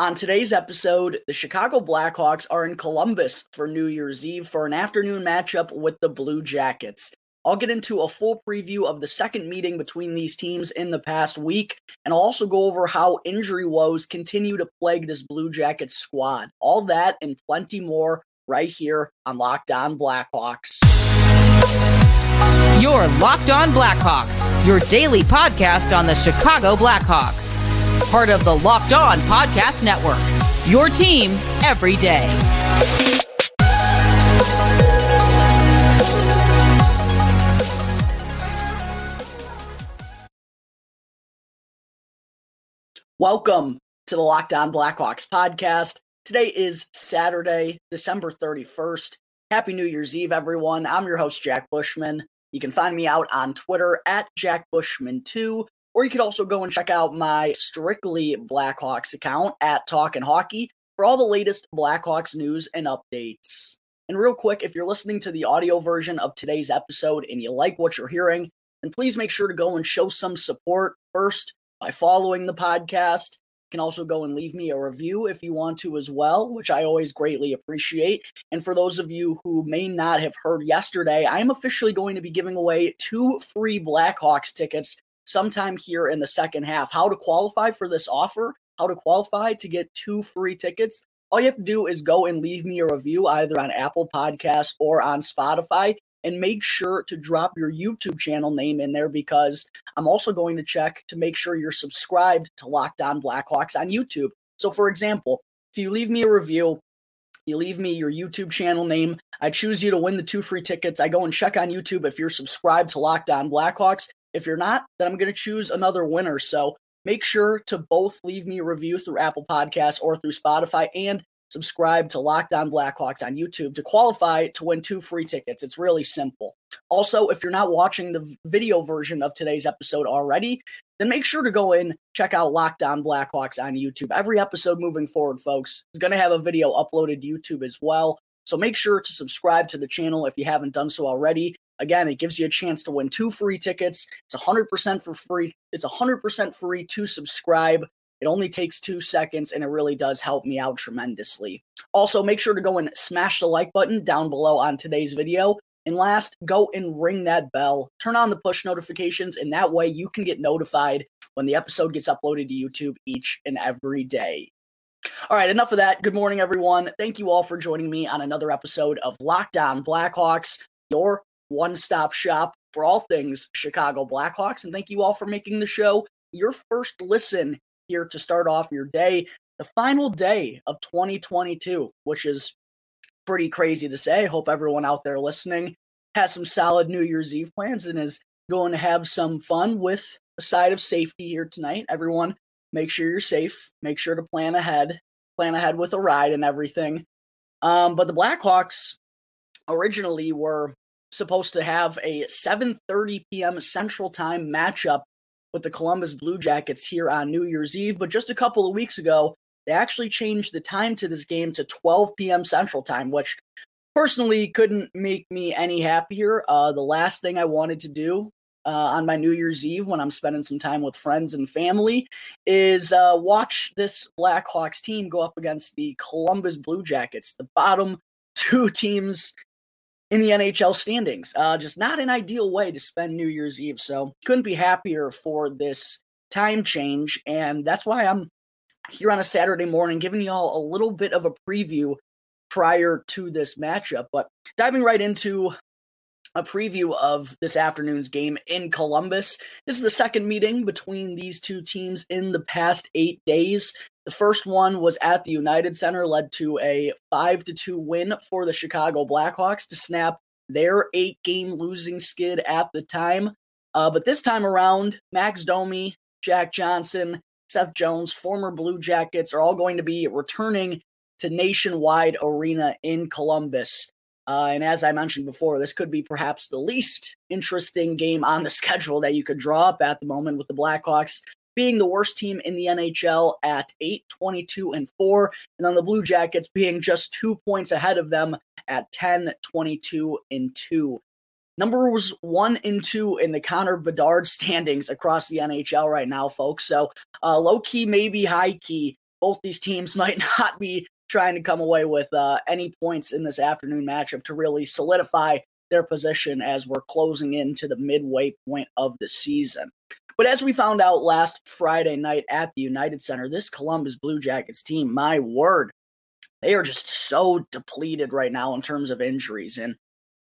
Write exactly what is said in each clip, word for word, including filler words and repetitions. On today's episode, the Chicago Blackhawks are in Columbus for New Year's Eve for an afternoon matchup with the Blue Jackets. I'll get into a full preview of the second meeting between these teams in the past week, and I'll also go over how injury woes continue to plague this Blue Jackets squad. All that and plenty more right here on Locked On Blackhawks. You're Locked On Blackhawks, your daily podcast on the Chicago Blackhawks. Part of the Locked On Podcast Network, your team every day. Welcome to the Locked On Blackhawks podcast. Today is Saturday, December thirty-first. Happy New Year's Eve, everyone. I'm your host, Jack Bushman. You can find me out on Twitter at Jack Bushman two. Or you could also go and check out my Strictly Blackhawks account at Talkin' Hockey for all the latest Blackhawks news and updates. And real quick, if you're listening to the audio version of today's episode and you like what you're hearing, then please make sure to go and show some support first by following the podcast. You can also go and leave me a review if you want to as well, which I always greatly appreciate. And for those of you who may not have heard yesterday, I am officially going to be giving away two free Blackhawks tickets sometime here in the second half. How to qualify for this offer, how to qualify to get two free tickets. All you have to do is go and leave me a review either on Apple Podcasts or on Spotify, and make sure to drop your YouTube channel name in there, because I'm also going to check to make sure you're subscribed to Locked On Blackhawks on YouTube. So for example, if you leave me a review, you leave me your YouTube channel name, I choose you to win the two free tickets. I go and check on YouTube if you're subscribed to Locked On Blackhawks. If you're not, then I'm going to choose another winner. So make sure to both leave me a review through Apple Podcasts or through Spotify and subscribe to Locked On Blackhawks on YouTube to qualify to win two free tickets. It's really simple. Also, if you're not watching the video version of today's episode already, then make sure to go in, check out Locked On Blackhawks on YouTube. Every episode moving forward, folks, is going to have a video uploaded to YouTube as well. So make sure to subscribe to the channel if you haven't done so already. Again, it gives you a chance to win two free tickets. It's one hundred percent for free. It's one hundred percent free to subscribe. It only takes two seconds, and it really does help me out tremendously. Also, make sure to go and smash the like button down below on today's video. And last, go and ring that bell. Turn on the push notifications, and that way you can get notified when the episode gets uploaded to YouTube each and every day. All right, enough of that. Good morning, everyone. Thank you all for joining me on another episode of Locked On Blackhawks, your one-stop shop for all things Chicago Blackhawks. And thank you all for making the show your first listen here to start off your day, the final day of twenty twenty-two, which is pretty crazy to say. I hope everyone out there listening has some solid New Year's Eve plans and is going to have some fun with a side of safety here tonight. Everyone, make sure you're safe. Make sure to plan ahead. Plan ahead with a ride and everything. Um, but the Blackhawks originally were supposed to have a seven thirty p.m. Central Time matchup with the Columbus Blue Jackets here on New Year's Eve. But just a couple of weeks ago, they actually changed the time to this game to twelve p.m. Central Time, which personally couldn't make me any happier. Uh, the last thing I wanted to do uh, on my New Year's Eve when I'm spending some time with friends and family is uh, watch this Blackhawks team go up against the Columbus Blue Jackets, the bottom two teams in the N H L standings. Uh, just not an ideal way to spend New Year's Eve. So couldn't be happier for this time change. And that's why I'm here on a Saturday morning, giving y'all a little bit of a preview prior to this matchup. But diving right into a preview of this afternoon's game in Columbus. This is the second meeting between these two teams in the past eight days. The first one was at the United Center, led to a five to two win for the Chicago Blackhawks to snap their eight-game losing skid at the time. Uh, but this time around, Max Domi, Jack Johnson, Seth Jones, former Blue Jackets, are all going to be returning to Nationwide Arena in Columbus. Uh, and as I mentioned before, this could be perhaps the least interesting game on the schedule that you could draw up at the moment, with the Blackhawks being the worst team in the N H L at eight twenty-two and four, and then the Blue Jackets being just two points ahead of them at ten twenty-two and two. Numbers one and two in the Connor Bedard standings across the N H L right now, folks. So uh, low key, maybe high key, both these teams might not be trying to come away with uh, any points in this afternoon matchup to really solidify their position as we're closing into the midway point of the season. But as we found out last Friday night at the United Center, this Columbus Blue Jackets team, my word, they are just so depleted right now in terms of injuries. And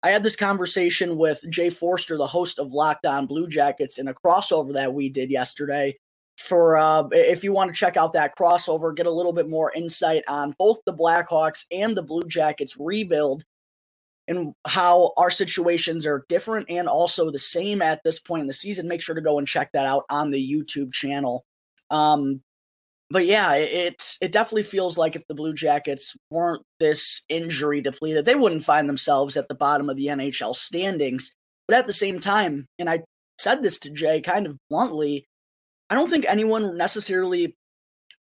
I had this conversation with Jay Forster, the host of Locked On Blue Jackets, in a crossover that we did yesterday. For uh, if you want to check out that crossover, get a little bit more insight on both the Blackhawks and the Blue Jackets rebuild and how our situations are different and also the same at this point in the season. Make sure to go and check that out on the YouTube channel. Um, but yeah, it, it definitely feels like if the Blue Jackets weren't this injury depleted, they wouldn't find themselves at the bottom of the N H L standings. But at the same time, and I said this to Jay kind of bluntly, I don't think anyone necessarily,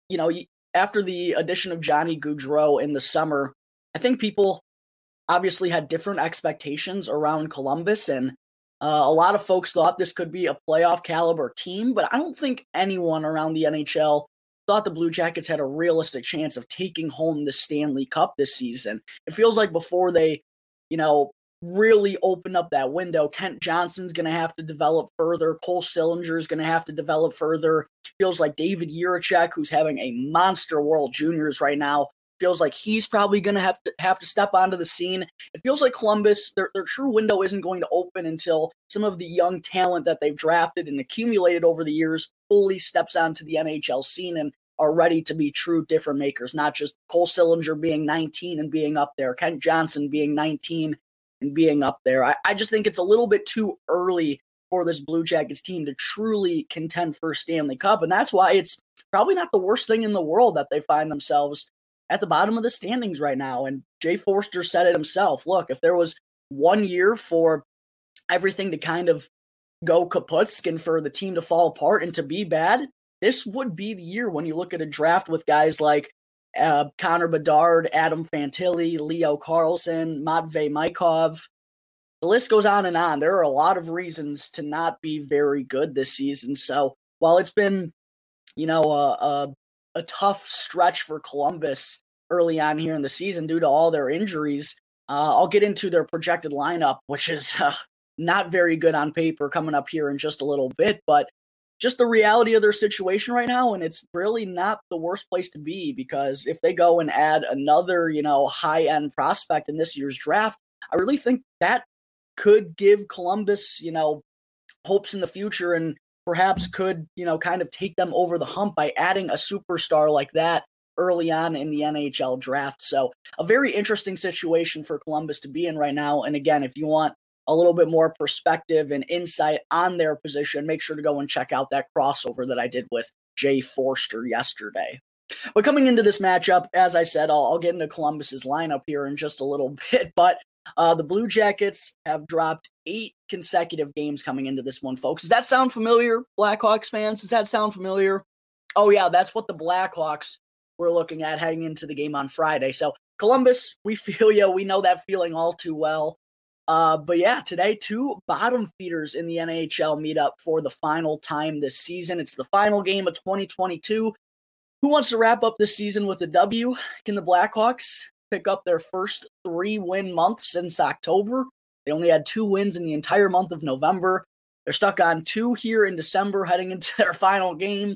you know, after the addition of Johnny Gaudreau in the summer, I think people obviously had different expectations around Columbus, and uh, a lot of folks thought this could be a playoff caliber team, but I don't think anyone around the N H L thought the Blue Jackets had a realistic chance of taking home the Stanley Cup this season. It feels like before they, you know, really open up that window, Kent Johnson's going to have to develop further. Cole Sillinger is going to have to develop further. Feels like David Yurichek, who's having a monster World Juniors right now, feels like he's probably going to have to have to step onto the scene. It feels like Columbus, their, their true window isn't going to open until some of the young talent that they've drafted and accumulated over the years fully steps onto the N H L scene and are ready to be true difference makers, not just Cole Sillinger being nineteen and being up there, Kent Johnson being nineteen and being up there. I, I just think it's a little bit too early for this Blue Jackets team to truly contend for Stanley Cup, and that's why it's probably not the worst thing in the world that they find themselves at the bottom of the standings right now. And Jay Forster said it himself. Look, if there was one year for everything to kind of go kaputsk and for the team to fall apart and to be bad, this would be the year when you look at a draft with guys like uh, Connor Bedard, Adam Fantilli, Leo Carlson, Matvei Michkov. The list goes on and on. There are a lot of reasons to not be very good this season. So while it's been, you know, a uh, uh, a tough stretch for Columbus early on here in the season due to all their injuries. Uh, I'll get into their projected lineup, which is uh, not very good on paper coming up here in just a little bit, but just the reality of their situation right now. And it's really not the worst place to be, because if they go and add another, you know, high end prospect in this year's draft, I really think that could give Columbus, you know, hopes in the future and perhaps could, you know, kind of take them over the hump by adding a superstar like that early on in the N H L draft. So a very interesting situation for Columbus to be in right now. And again, if you want a little bit more perspective and insight on their position, make sure to go and check out that crossover that I did with Jay Forster yesterday. But coming into this matchup, as I said, I'll, I'll get into Columbus's lineup here in just a little bit, but Uh, the Blue Jackets have dropped eight consecutive games coming into this one, folks. Does that sound familiar, Blackhawks fans? Does that sound familiar? Oh, yeah, that's what the Blackhawks were looking at heading into the game on Friday. So, Columbus, we feel you. We know that feeling all too well. Uh, but, yeah, today, two bottom feeders in the N H L meet up for the final time this season. It's the final game of twenty twenty-two. Who wants to wrap up this season with a W? Can the Blackhawks pick up their first three-win month since October? They only had two wins in the entire month of November. They're stuck on two here in December heading into their final game.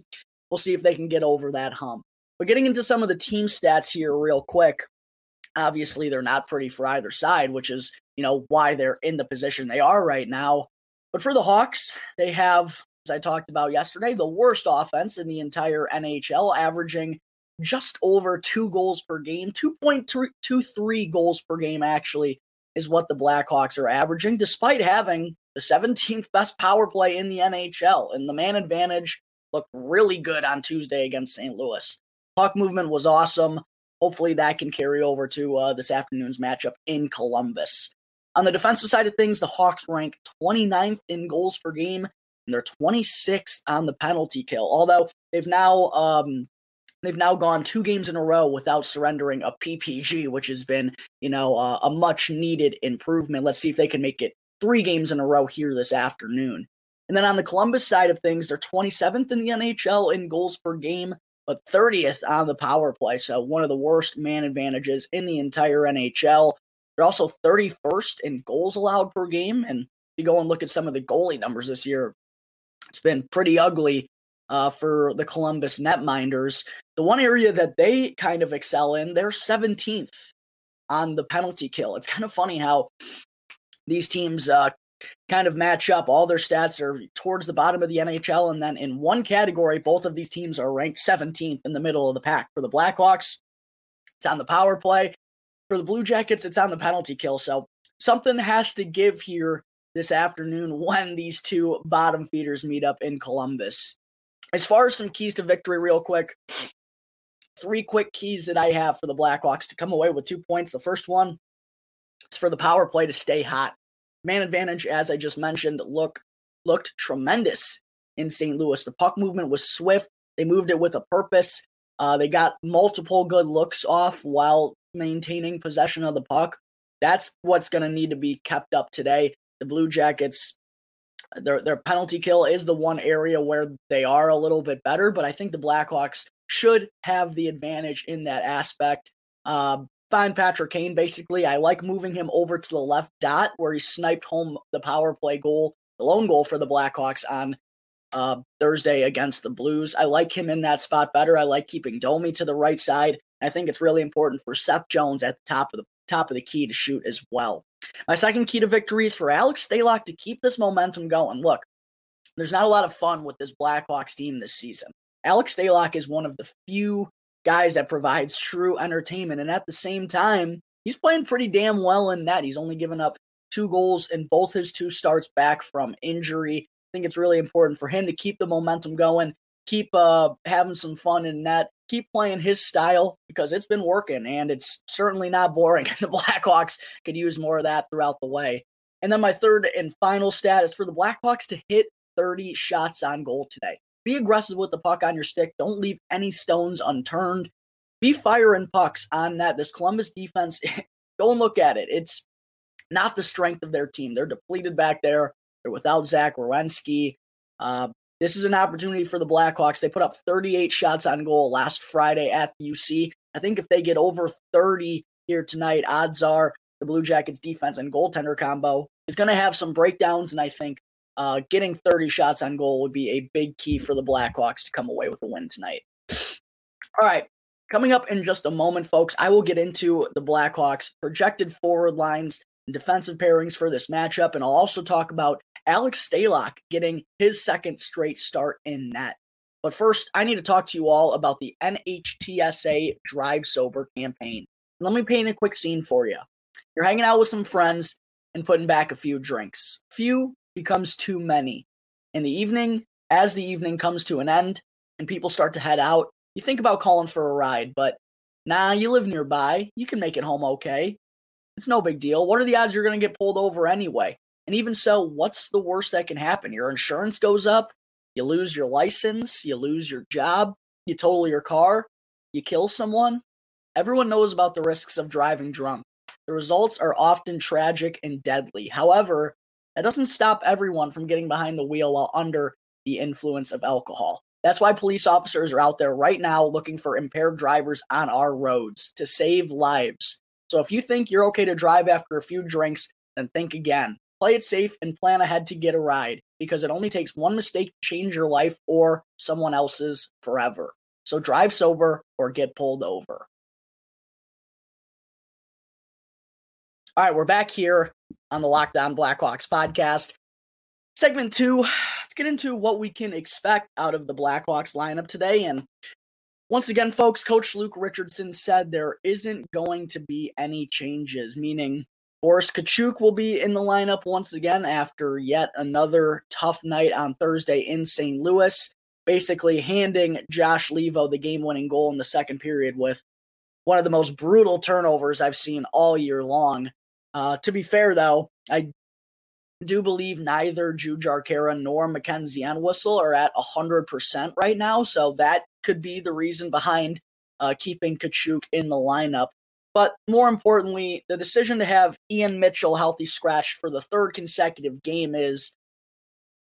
We'll see if they can get over that hump. But getting into some of the team stats here real quick, obviously they're not pretty for either side, which is, you know, why they're in the position they are right now. But for the Hawks, they have, as I talked about yesterday, the worst offense in the entire N H L, averaging just over two goals per game. two point two three goals per game, actually, is what the Blackhawks are averaging, despite having the seventeenth best power play in the N H L. And the man advantage looked really good on Tuesday against Saint Louis. Puck movement was awesome. Hopefully that can carry over to uh, this afternoon's matchup in Columbus. On the defensive side of things, the Hawks rank twenty-ninth in goals per game, and they're twenty-sixth on the penalty kill, although they've now... Um, They've now gone two games in a row without surrendering a P P G, which has been, you know, uh, a much-needed improvement. Let's see if they can make it three games in a row here this afternoon. And then on the Columbus side of things, they're twenty-seventh in the N H L in goals per game. but thirtieth on the power play. So one of the worst man advantages in the entire N H L. They're also thirty-first in goals allowed per game. And if you go and look at some of the goalie numbers this year, it's been pretty ugly uh, for the Columbus netminders. The one area that they kind of excel in, they're seventeenth on the penalty kill. It's kind of funny how these teams uh, kind of match up. All their stats are towards the bottom of the N H L. And then in one category, both of these teams are ranked seventeenth in the middle of the pack. For the Blackhawks, it's on the power play. For the Blue Jackets, it's on the penalty kill. So something has to give here this afternoon when these two bottom feeders meet up in Columbus. As far as some keys to victory real quick, three quick keys that I have for the Blackhawks to come away with two points. The first one is for the power play to stay hot. Man advantage, as I just mentioned, look looked tremendous in Saint Louis. The puck movement was swift. They moved it with a purpose. Uh, they got multiple good looks off while maintaining possession of the puck. That's what's going to need to be kept up today. The Blue Jackets, their their penalty kill is the one area where they are a little bit better, but I think the Blackhawks should have the advantage in that aspect. Uh, Find Patrick Kane, basically. I like moving him over to the left dot where he sniped home the power play goal, the lone goal for the Blackhawks on uh, Thursday against the Blues. I like him in that spot better. I like keeping Domi to the right side. I think it's really important for Seth Jones at the top of the top of the key to shoot as well. My second key to victory is for Alex Stalock to keep this momentum going. Look, there's not a lot of fun with this Blackhawks team this season. Alex Stalock is one of the few guys that provides true entertainment. And at the same time, he's playing pretty damn well in that. He's only given up two goals in both his two starts back from injury. I think it's really important for him to keep the momentum going, keep uh, having some fun in that, keep playing his style because it's been working and it's certainly not boring. The Blackhawks could use more of that throughout the way. And then my third and final stat is for the Blackhawks to hit thirty shots on goal today. Be aggressive with the puck on your stick. Don't leave any stones unturned. Be firing pucks on that. This Columbus defense, go and look at it. It's not the strength of their team. They're depleted back there. They're without Zach Werenski. Uh, this is an opportunity for the Blackhawks. They put up thirty-eight shots on goal last Friday at the U C. I think if they get over thirty here tonight, odds are the Blue Jackets defense and goaltender combo is going to have some breakdowns, and I think Uh, getting thirty shots on goal would be a big key for the Blackhawks to come away with a win tonight. All right, coming up in just a moment, folks, I will get into the Blackhawks' projected forward lines and defensive pairings for this matchup, and I'll also talk about Alex Stalock getting his second straight start in net. But first, I need to talk to you all about the N H T S A Drive Sober campaign. Let me paint a quick scene for you. You're hanging out with some friends and putting back a few drinks. Few becomes too many. In the evening, as the evening comes to an end and people start to head out, you think about calling for a ride, but nah, you live nearby. You can make it home okay. It's no big deal. What are the odds you're going to get pulled over anyway? And even so, what's the worst that can happen? Your insurance goes up, you lose your license, you lose your job, you total your car, you kill someone. Everyone knows about the risks of driving drunk. The results are often tragic and deadly. However, that doesn't stop everyone from getting behind the wheel while under the influence of alcohol. That's why police officers are out there right now looking for impaired drivers on our roads to save lives. So if you think you're okay to drive after a few drinks, then think again. Play it safe and plan ahead to get a ride because it only takes one mistake to change your life or someone else's forever. So drive sober or get pulled over. All right, we're back here on the Locked On Blackhawks podcast. Segment two, let's get into what we can expect out of the Blackhawks lineup today. And once again, folks, Coach Luke Richardson said there isn't going to be any changes, meaning Boris Kachuk will be in the lineup once again after yet another tough night on Thursday in Saint Louis, basically handing Josh Levo the game-winning goal in the second period with one of the most brutal turnovers I've seen all year long. Uh, to be fair, though, I do believe neither Jude Jarkera nor Mackenzie Entwistle are at one hundred percent right now, so that could be the reason behind uh, keeping Kachuk in the lineup. But more importantly, the decision to have Ian Mitchell healthy scratched for the third consecutive game is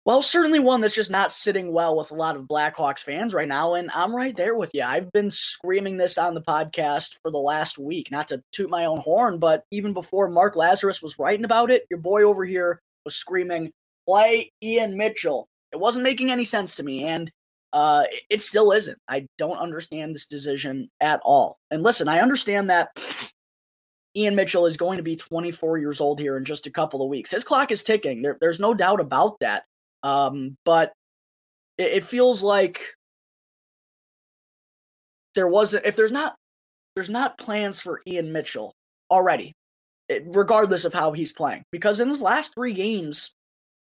well, certainly one that's just not sitting well with a lot of Blackhawks fans right now, and I'm right there with you. I've been screaming this on the podcast for the last week, not to toot my own horn, but even before Mark Lazarus was writing about it, your boy over here was screaming, play Ian Mitchell. It wasn't making any sense to me, and uh, it still isn't. I don't understand this decision at all. And listen, I understand that Ian Mitchell is going to be twenty-four years old here in just a couple of weeks. His clock is ticking. There, there's no doubt about that. Um, but it, it feels like there wasn't, if there's not, there's not plans for Ian Mitchell already, it, regardless of how he's playing, because in his last three games,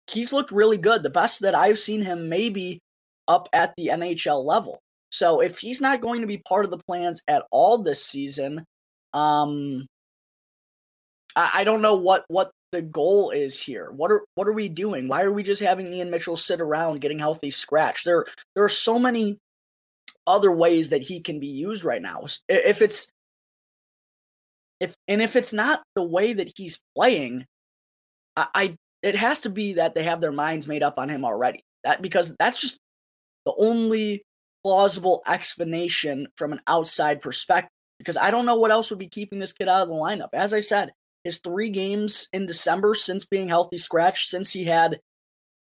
he's looked really good. The best that I've seen him maybe up at the N H L level. So if he's not going to be part of the plans at all this season, um, I, I don't know what, what, the goal is here. What are what are we doing? Why are we just having Ian Mitchell sit around getting healthy scratch? There, there are so many other ways that he can be used right now. If it's if and if it's not the way that he's playing, I, I it has to be that they have their minds made up on him already. That because that's just the only plausible explanation from an outside perspective. Because I don't know what else would be keeping this kid out of the lineup. As I said, his three games in December since being healthy scratch, since he had,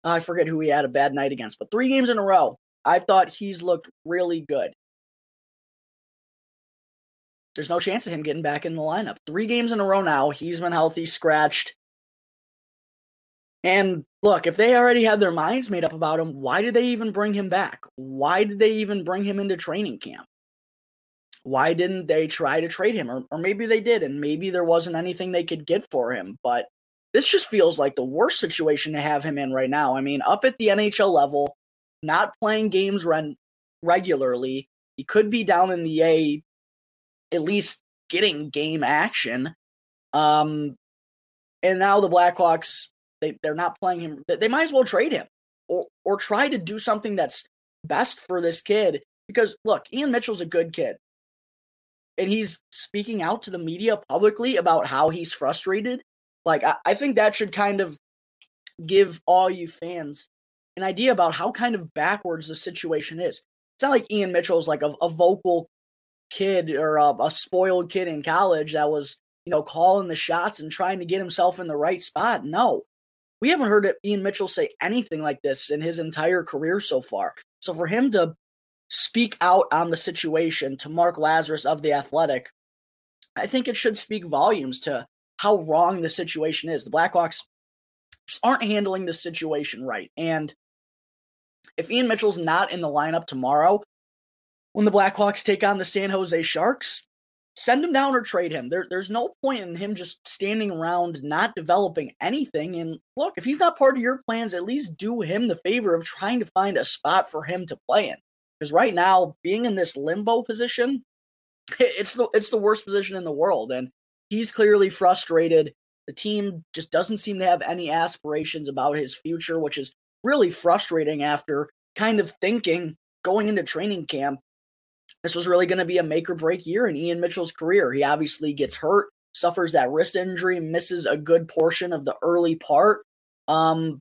uh, I forget who he had a bad night against, but three games in a row, I thought he's looked really good. There's no chance of him getting back in the lineup. Three games in a row now, he's been healthy scratched. And look, if they already had their minds made up about him, why did they even bring him back? Why did they even bring him into training camp? Why didn't they try to trade him? Or, or maybe they did, and maybe there wasn't anything they could get for him. But this just feels like the worst situation to have him in right now. I mean, up at the N H L level, not playing games run regularly. He could be down in the A, at least getting game action. Um, and now the Blackhawks, they, they're not playing him. They might as well trade him or or try to do something that's best for this kid. Because, look, Ian Mitchell's a good kid. And he's speaking out to the media publicly about how he's frustrated. Like, I, I think that should kind of give all you fans an idea about how kind of backwards the situation is. It's not like Ian Mitchell's like a, a vocal kid or a, a spoiled kid in college that was, you know, calling the shots and trying to get himself in the right spot. No, we haven't heard Ian Mitchell say anything like this in his entire career so far. So for him to speak out on the situation to Mark Lazarus of The Athletic, I think it should speak volumes to how wrong the situation is. The Blackhawks just aren't handling this situation right. And if Ian Mitchell's not in the lineup tomorrow, when the Blackhawks take on the San Jose Sharks, send him down or trade him. There, there's no point in him just standing around, not developing anything. And look, if he's not part of your plans, at least do him the favor of trying to find a spot for him to play in. Because right now, being in this limbo position, it's the it's the worst position in the world. And he's clearly frustrated. The team just doesn't seem to have any aspirations about his future, which is really frustrating after kind of thinking, going into training camp, this was really going to be a make or break year in Ian Mitchell's career. He obviously gets hurt, suffers that wrist injury, misses a good portion of the early part. Um,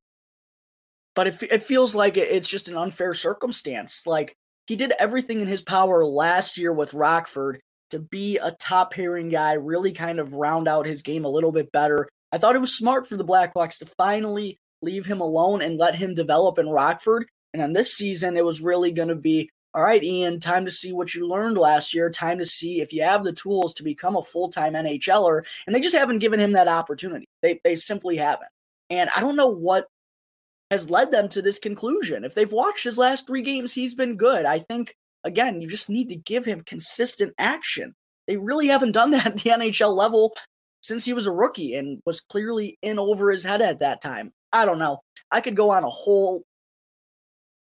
but it, it feels like it's just an unfair circumstance. Like, he did everything in his power last year with Rockford to be a top-pairing guy, really kind of round out his game a little bit better. I thought it was smart for the Blackhawks to finally leave him alone and let him develop in Rockford. And on this season, it was really going to be, all right, Ian, time to see what you learned last year, time to see if you have the tools to become a full-time N H L er. And they just haven't given him that opportunity. They they simply haven't. And I don't know what has led them to this conclusion. If they've watched his last three games, he's been good. I think, again, you just need to give him consistent action. They really haven't done that at the N H L level since he was a rookie and was clearly in over his head at that time. I don't know. I could go on a whole,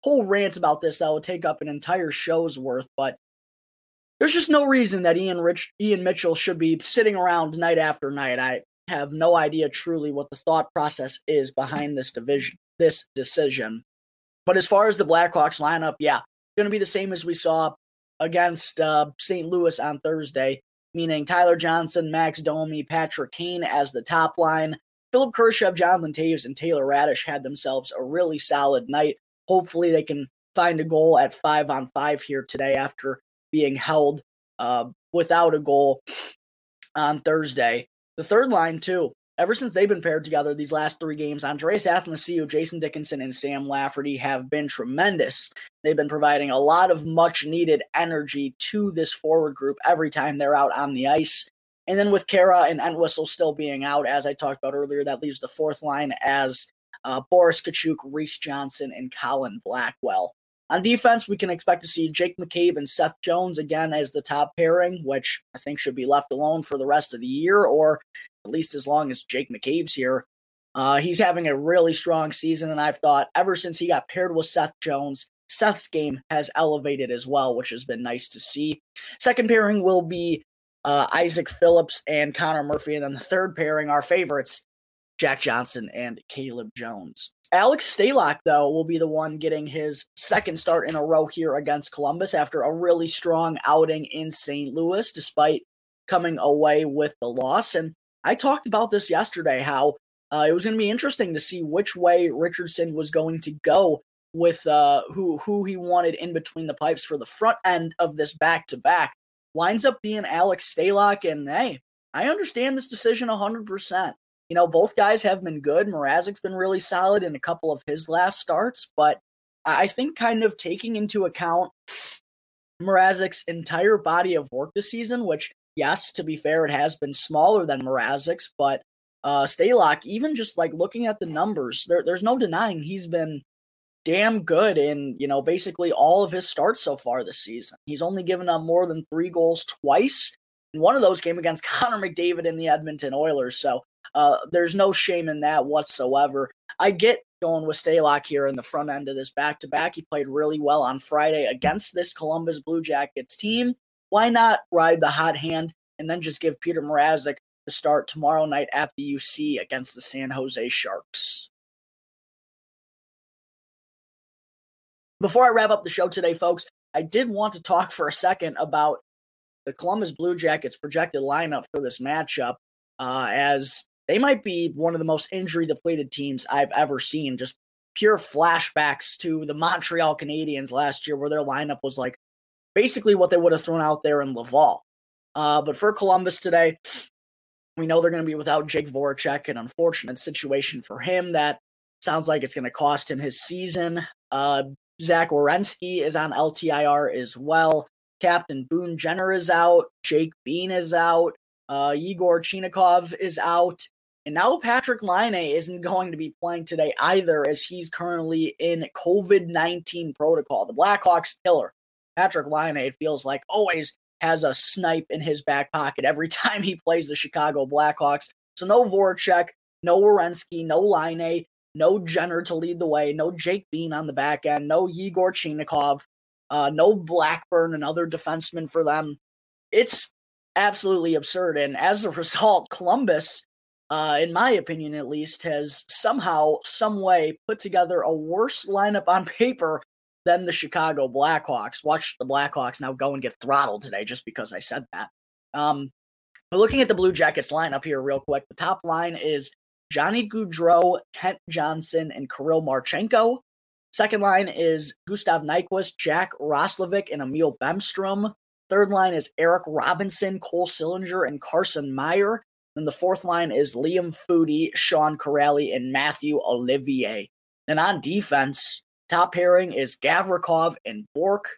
whole rant about this that would take up an entire show's worth, but there's just no reason that Ian Rich, Ian Mitchell should be sitting around night after night. I have no idea truly what the thought process is behind this division. This decision. But as far as the Blackhawks lineup, yeah, going to be the same as we saw against uh, Saint Louis on Thursday, meaning Tyler Johnson, Max Domi, Patrick Kane as the top line. Philip Kershev, Jonathan Taves, and Taylor Radish had themselves a really solid night. Hopefully they can find a goal at five on five here today after being held uh, without a goal on Thursday. The third line, too, ever since they've been paired together these last three games, Andreas Athanasiu, Jason Dickinson, and Sam Lafferty have been tremendous. They've been providing a lot of much-needed energy to this forward group every time they're out on the ice. And then with Kara and Entwistle still being out, as I talked about earlier, that leaves the fourth line as uh, Boris Kachuk, Reese Johnson, and Colin Blackwell. On defense, we can expect to see Jake McCabe and Seth Jones again as the top pairing, which I think should be left alone for the rest of the year, or at least as long as Jake McCabe's here. Uh, he's having a really strong season, and I've thought ever since he got paired with Seth Jones, Seth's game has elevated as well, which has been nice to see. Second pairing will be Uh, Isaac Phillips and Connor Murphy. And then the third pairing, our favorites, Jack Johnson and Caleb Jones. Alex Stalock, though, will be the one getting his second start in a row here against Columbus after a really strong outing in Saint Louis, despite coming away with the loss. And I talked about this yesterday, how uh, it was going to be interesting to see which way Richardson was going to go with uh, who, who he wanted in between the pipes for the front end of this back-to-back. Winds up being Alex Stalock, and hey, I understand this decision one hundred percent. You know, both guys have been good. Mrazek's been really solid in a couple of his last starts, but I think kind of taking into account Mrazek's entire body of work this season, which, yes, to be fair, it has been smaller than Mrazek's, but uh, Stalock, even just like looking at the numbers, there, there's no denying he's been damn good in, you know, basically all of his starts so far this season. He's only given up more than three goals twice, and one of those came against Connor McDavid and the Edmonton Oilers. So uh, there's no shame in that whatsoever. I get going with Stalock here in the front end of this back-to-back. He played really well on Friday against this Columbus Blue Jackets team. Why not ride the hot hand and then just give Peter Mrazek the start tomorrow night at the U C against the San Jose Sharks? Before I wrap up the show today, folks, I did want to talk for a second about the Columbus Blue Jackets' projected lineup for this matchup, uh, as they might be one of the most injury-depleted teams I've ever seen. Just pure flashbacks to the Montreal Canadiens last year, where their lineup was like basically what they would have thrown out there in Laval. Uh, but for Columbus today, we know they're going to be without Jake Voracek, an unfortunate situation for him that sounds like it's going to cost him his season. Uh, Zach Werenski is on L T I R as well. Captain Boone Jenner is out. Jake Bean is out. Uh, Igor Chinnikov is out. And now Patrick Laine isn't going to be playing today either, as he's currently in covid nineteen protocol. The Blackhawks killer, Patrick Laine, it feels like, always has a snipe in his back pocket every time he plays the Chicago Blackhawks. So no Voracek, no Werenski, no Laine. No Jenner to lead the way, no Jake Bean on the back end, no Yegor Chinnikov, uh, no Blackburn, another defenseman for them. It's absolutely absurd. And as a result, Columbus, uh, in my opinion at least, has somehow, some way put together a worse lineup on paper than the Chicago Blackhawks. Watch the Blackhawks now go and get throttled today just because I said that. Um, but looking at the Blue Jackets lineup here real quick, the top line is Johnny Gaudreau, Kent Johnson, and Kirill Marchenko. Second line is Gustav Nyquist, Jack Roslovic, and Emil Bemstrom. Third line is Eric Robinson, Cole Sillinger, and Carson Meyer. And the fourth line is Liam Foodie, Sean Corrali, and Matthew Olivier. And on defense, top pairing is Gavrikov and Bourque.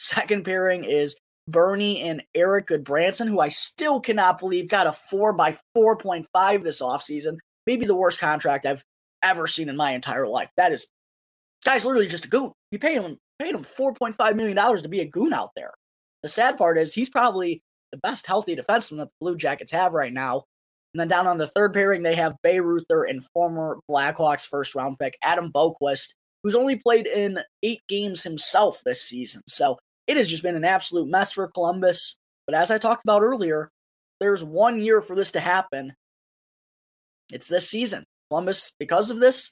Second pairing is Bernie and Eric Goodbranson, who I still cannot believe got a four by four point five this offseason. Maybe the worst contract I've ever seen in my entire life. That is, guy's literally just a goon. You pay him, paid him four point five million dollars to be a goon out there. The sad part is he's probably the best healthy defenseman that the Blue Jackets have right now. And then down on the third pairing, they have Bayreuther and former Blackhawks first-round pick Adam Boqvist, who's only played in eight games himself this season. So it has just been an absolute mess for Columbus. But as I talked about earlier, there's one year for this to happen. It's this season. Columbus, because of this,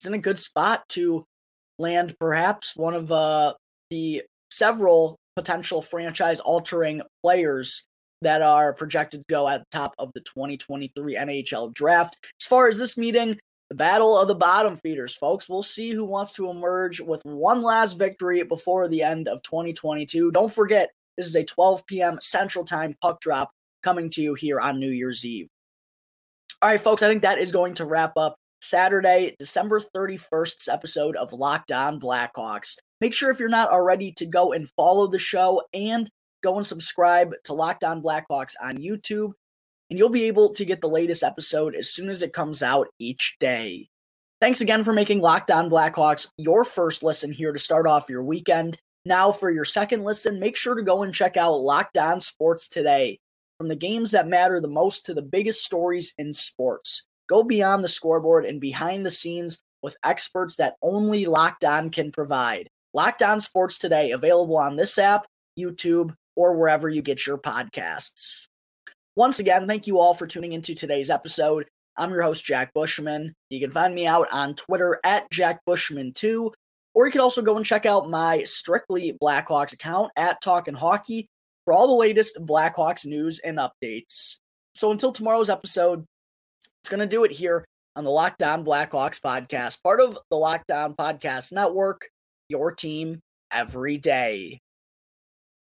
is in a good spot to land perhaps one of uh, the several potential franchise-altering players that are projected to go at the top of the twenty twenty-three N H L draft. As far as this meeting, the battle of the bottom feeders, folks. We'll see who wants to emerge with one last victory before the end of twenty twenty-two. Don't forget, this is a twelve p.m. Central Time puck drop coming to you here on New Year's Eve. All right, folks, I think that is going to wrap up Saturday, December thirty-first's episode of Locked On Blackhawks. Make sure if you're not already to go and follow the show and go and subscribe to Locked On Blackhawks on YouTube. And you'll be able to get the latest episode as soon as it comes out each day. Thanks again for making Locked On Blackhawks your first listen here to start off your weekend. Now for your second listen, make sure to go and check out Locked On Sports Today. From the games that matter the most to the biggest stories in sports. Go beyond the scoreboard and behind the scenes with experts that only Locked On can provide. Locked On Sports Today, available on this app, YouTube, or wherever you get your podcasts. Once again, thank you all for tuning into today's episode. I'm your host, Jack Bushman. You can find me out on Twitter at Jack Bushman two, or you can also go and check out my Strictly Blackhawks account at Talkin' Hockey for all the latest Blackhawks news and updates. So until tomorrow's episode, it's going to do it here on the Locked On Blackhawks podcast, part of the Locked On Podcast Network, your team every day.